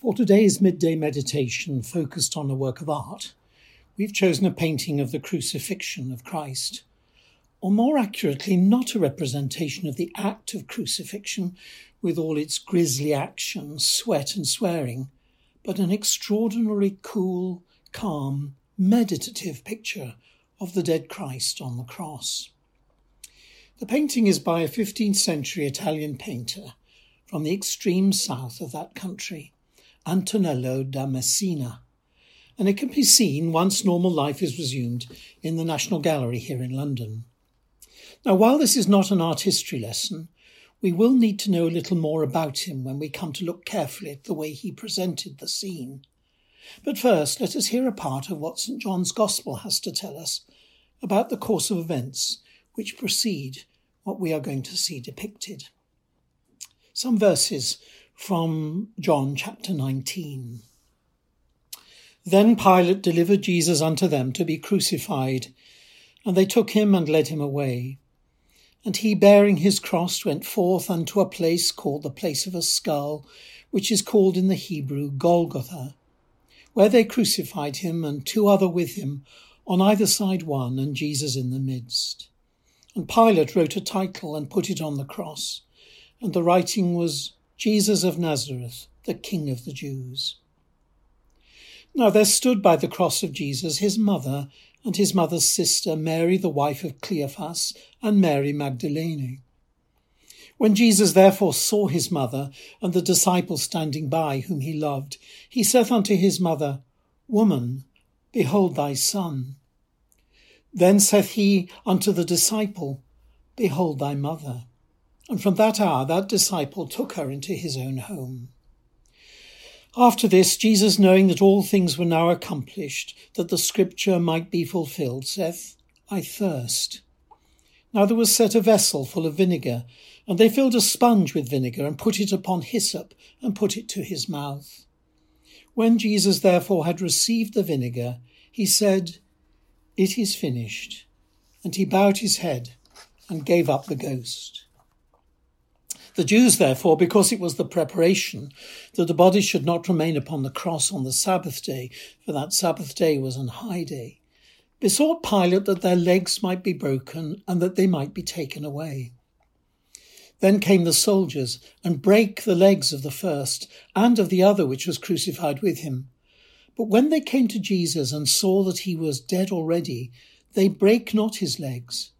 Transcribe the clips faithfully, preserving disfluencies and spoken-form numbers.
For today's midday meditation focused on a work of art, we've chosen a painting of the crucifixion of Christ, or more accurately, not a representation of the act of crucifixion with all its grisly action, sweat and swearing, but an extraordinarily cool, calm, meditative picture of the dead Christ on the cross. The painting is by a fifteenth century Italian painter from the extreme south of that country, Antonello da Messina, and it can be seen once normal life is resumed in the National Gallery here in London. Now, while this is not an art history lesson, we will need to know a little more about him when we come to look carefully at the way he presented the scene. But first, let us hear a part of what Saint John's Gospel has to tell us about the course of events which precede what we are going to see depicted. Some verses from John chapter nineteen. Then Pilate delivered Jesus unto them to be crucified, and they took him and led him away. And he, bearing his cross, went forth unto a place called the place of a skull, which is called in the Hebrew Golgotha, where they crucified him, and two other with him, on either side one, and Jesus in the midst. And Pilate wrote a title and put it on the cross, and the writing was, Jesus of Nazareth, the King of the Jews. Now there stood by the cross of Jesus his mother and his mother's sister, Mary, the wife of Cleophas, and Mary Magdalene. When Jesus therefore saw his mother and the disciple standing by whom he loved, he saith unto his mother, Woman, behold thy son. Then saith he unto the disciple, Behold thy mother. And from that hour that disciple took her into his own home. After this, Jesus, knowing that all things were now accomplished, that the scripture might be fulfilled, saith, I thirst. Now there was set a vessel full of vinegar, and they filled a sponge with vinegar, and put it upon hyssop, and put it to his mouth. When Jesus therefore had received the vinegar, he said, It is finished. And he bowed his head, and gave up the ghost. The Jews, therefore, because it was the preparation, that the body should not remain upon the cross on the Sabbath day, for that Sabbath day was an high day, besought Pilate that their legs might be broken and that they might be taken away. Then came the soldiers and brake the legs of the first and of the other which was crucified with him. But when they came to Jesus and saw that he was dead already, they brake not his legs.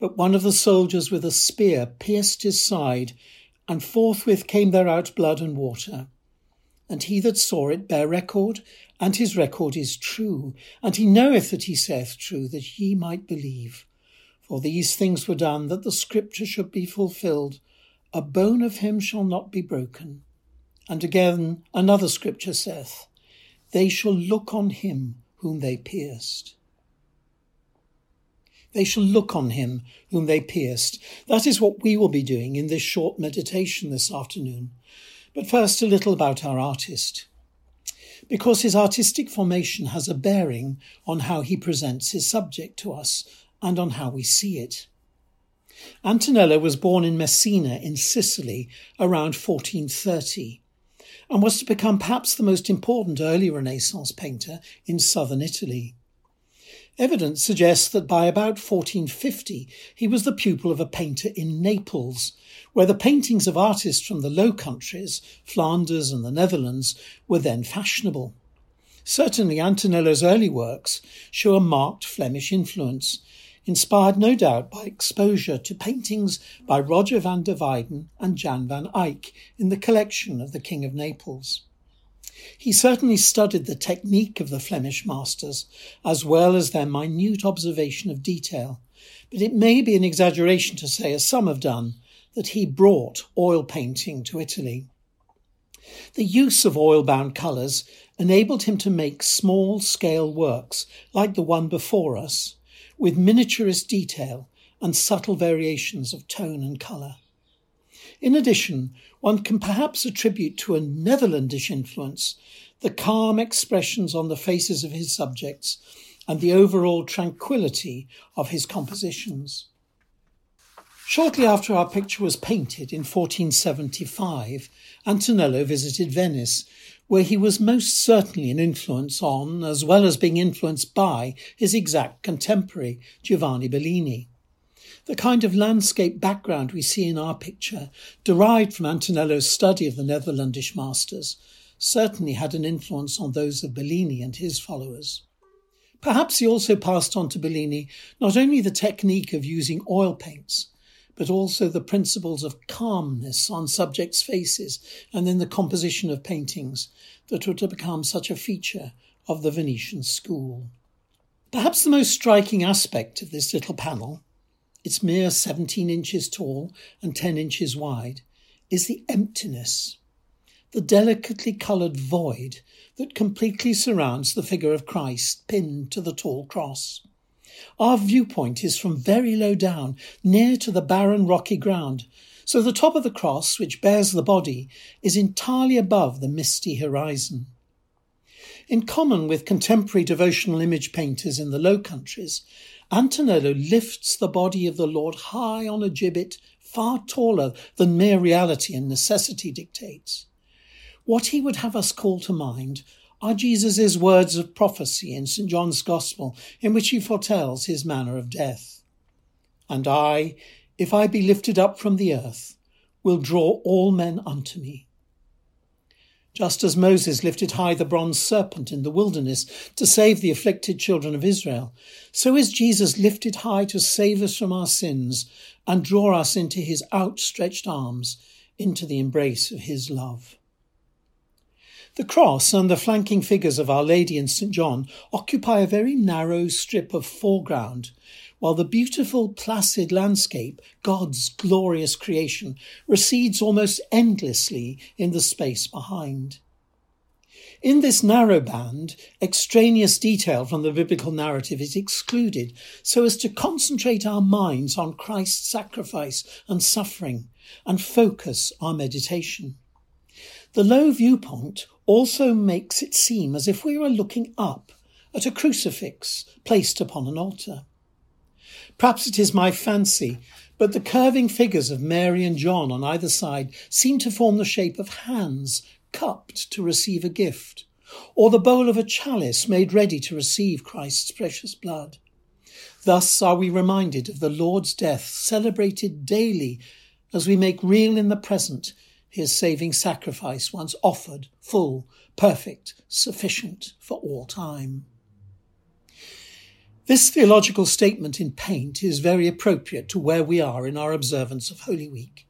But one of the soldiers with a spear pierced his side, and forthwith came there out blood and water. And he that saw it bare record, and his record is true, and he knoweth that he saith true, that ye might believe. For these things were done, that the scripture should be fulfilled, A bone of him shall not be broken. And again another scripture saith, They shall look on him whom they pierced. They shall look on him whom they pierced. That is what we will be doing in this short meditation this afternoon. But first, a little about our artist, because his artistic formation has a bearing on how he presents his subject to us and on how we see it. Antonello was born in Messina in Sicily around fourteen thirty and was to become perhaps the most important early Renaissance painter in southern Italy. Evidence suggests that by about fourteen fifty, he was the pupil of a painter in Naples, where the paintings of artists from the Low Countries, Flanders and the Netherlands, were then fashionable. Certainly, Antonello's early works show a marked Flemish influence, inspired no doubt by exposure to paintings by Roger van der Weyden and Jan van Eyck in the collection of the King of Naples. He certainly studied the technique of the Flemish masters, as well as their minute observation of detail, but it may be an exaggeration to say, as some have done, that he brought oil painting to Italy. The use of oil-bound colours enabled him to make small-scale works, like the one before us, with miniaturist detail and subtle variations of tone and colour. In addition, one can perhaps attribute to a Netherlandish influence the calm expressions on the faces of his subjects and the overall tranquillity of his compositions. Shortly after our picture was painted in fourteen seventy-five, Antonello visited Venice, where he was most certainly an influence on, as well as being influenced by, his exact contemporary, Giovanni Bellini. The kind of landscape background we see in our picture, derived from Antonello's study of the Netherlandish masters, certainly had an influence on those of Bellini and his followers. Perhaps he also passed on to Bellini not only the technique of using oil paints, but also the principles of calmness on subjects' faces and in the composition of paintings that were to become such a feature of the Venetian school. Perhaps the most striking aspect of this little panel, its mere seventeen inches tall and ten inches wide, is the emptiness, the delicately coloured void that completely surrounds the figure of Christ pinned to the tall cross. Our viewpoint is from very low down, near to the barren rocky ground, so the top of the cross, which bears the body, is entirely above the misty horizon. In common with contemporary devotional image painters in the Low Countries, Antonello lifts the body of the Lord high on a gibbet far taller than mere reality and necessity dictates. What he would have us call to mind are Jesus' words of prophecy in Saint John's Gospel, in which he foretells his manner of death. "And I, if I be lifted up from the earth, will draw all men unto me." Just as Moses lifted high the bronze serpent in the wilderness to save the afflicted children of Israel, so is Jesus lifted high to save us from our sins and draw us into his outstretched arms, into the embrace of his love. The cross and the flanking figures of Our Lady and Saint John occupy a very narrow strip of foreground, while the beautiful, placid landscape, God's glorious creation, recedes almost endlessly in the space behind. In this narrow band, extraneous detail from the biblical narrative is excluded so as to concentrate our minds on Christ's sacrifice and suffering and focus our meditation. The low viewpoint also makes it seem as if we were looking up at a crucifix placed upon an altar. Perhaps it is my fancy, but the curving figures of Mary and John on either side seem to form the shape of hands cupped to receive a gift, or the bowl of a chalice made ready to receive Christ's precious blood. Thus are we reminded of the Lord's death celebrated daily as we make real in the present his saving sacrifice once offered, full, perfect, sufficient for all time. This theological statement in paint is very appropriate to where we are in our observance of Holy Week.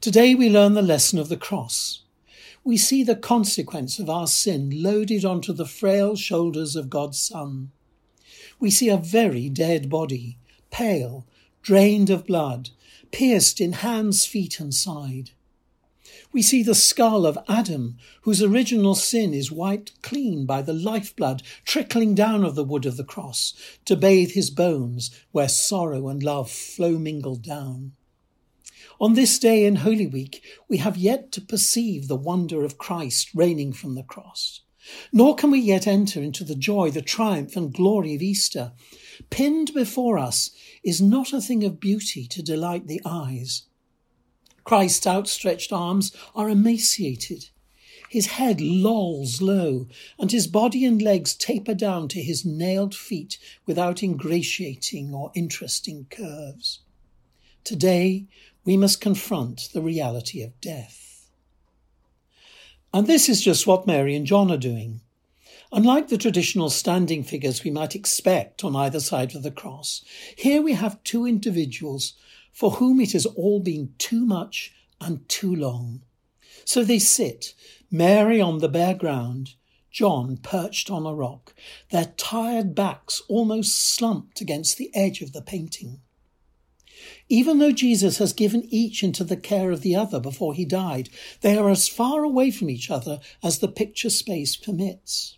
Today we learn the lesson of the cross. We see the consequence of our sin loaded onto the frail shoulders of God's Son. We see a very dead body, pale, drained of blood, pierced in hands, feet and side. We see the skull of Adam, whose original sin is wiped clean by the lifeblood trickling down of the wood of the cross to bathe his bones where sorrow and love flow mingled down. On this day in Holy Week, we have yet to perceive the wonder of Christ reigning from the cross. Nor can we yet enter into the joy, the triumph and glory of Easter. Pinned before us is not a thing of beauty to delight the eyes. Christ's outstretched arms are emaciated. His head lolls low, and his body and legs taper down to his nailed feet without ingratiating or interesting curves. Today, we must confront the reality of death. And this is just what Mary and John are doing. Unlike the traditional standing figures we might expect on either side of the cross, here we have two individuals for whom it has all been too much and too long. So they sit, Mary on the bare ground, John perched on a rock, their tired backs almost slumped against the edge of the painting. Even though Jesus has given each into the care of the other before he died, they are as far away from each other as the picture space permits.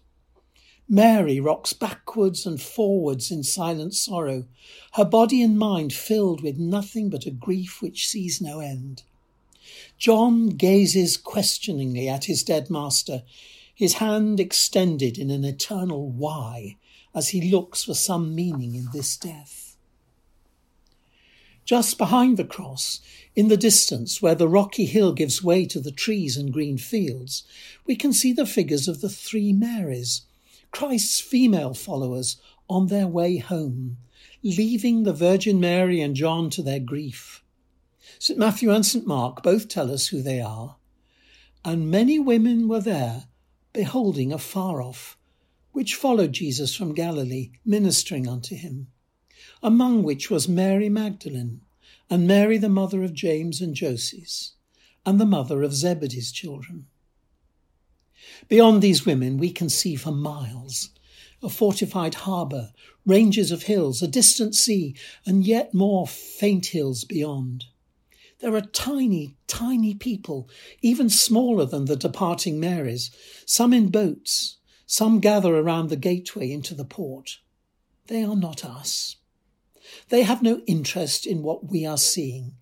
Mary rocks backwards and forwards in silent sorrow, her body and mind filled with nothing but a grief which sees no end. John gazes questioningly at his dead master, his hand extended in an eternal why, as he looks for some meaning in this death. Just behind the cross, in the distance where the rocky hill gives way to the trees and green fields, we can see the figures of the three Marys, Christ's female followers on their way home, leaving the Virgin Mary and John to their grief. Saint Matthew and Saint Mark both tell us who they are. And many women were there, beholding afar off, which followed Jesus from Galilee, ministering unto him. Among which was Mary Magdalene, and Mary the mother of James and Joses, and the mother of Zebedee's children. Beyond these women we can see for miles a fortified harbour, ranges of hills, a distant sea, and yet more faint hills beyond. There are tiny, tiny people, even smaller than the departing Marys, some in boats, some gather around the gateway into the port. They are not us. They have no interest in what we are seeing,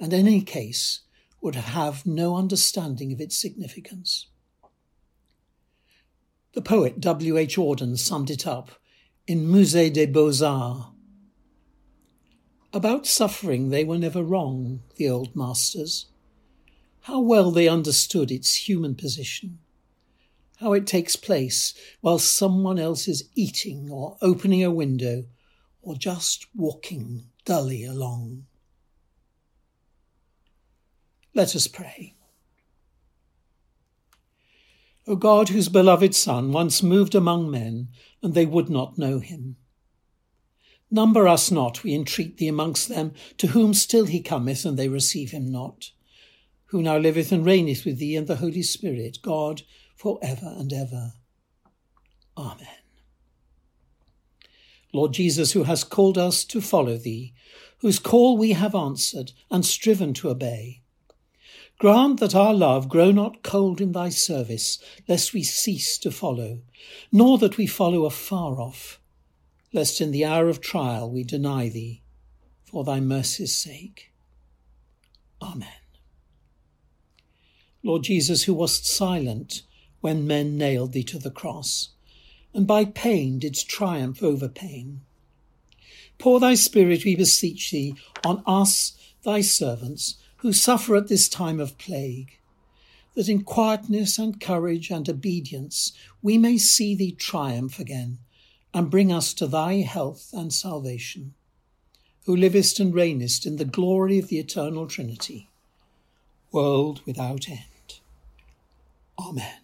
and in any case would have no understanding of its significance. The poet W H Auden summed it up in Musée des Beaux-Arts. About suffering they were never wrong, the old masters. How well they understood its human position. How it takes place while someone else is eating or opening a window or just walking dully along. Let us pray. O God, whose beloved Son once moved among men, and they would not know him, number us not, we entreat thee, amongst them, to whom still he cometh, and they receive him not, who now liveth and reigneth with thee and the Holy Spirit, God, for ever and ever. Amen. Lord Jesus, who hast called us to follow thee, whose call we have answered and striven to obey, grant that our love grow not cold in thy service, lest we cease to follow, nor that we follow afar off, lest in the hour of trial we deny thee, for thy mercy's sake. Amen. Lord Jesus, who wast silent when men nailed thee to the cross, and by pain didst triumph over pain, pour thy Spirit, we beseech thee, on us, thy servants, who suffer at this time of plague, that in quietness and courage and obedience we may see thee triumph again, and bring us to thy health and salvation, who livest and reignest in the glory of the eternal Trinity, world without end. Amen.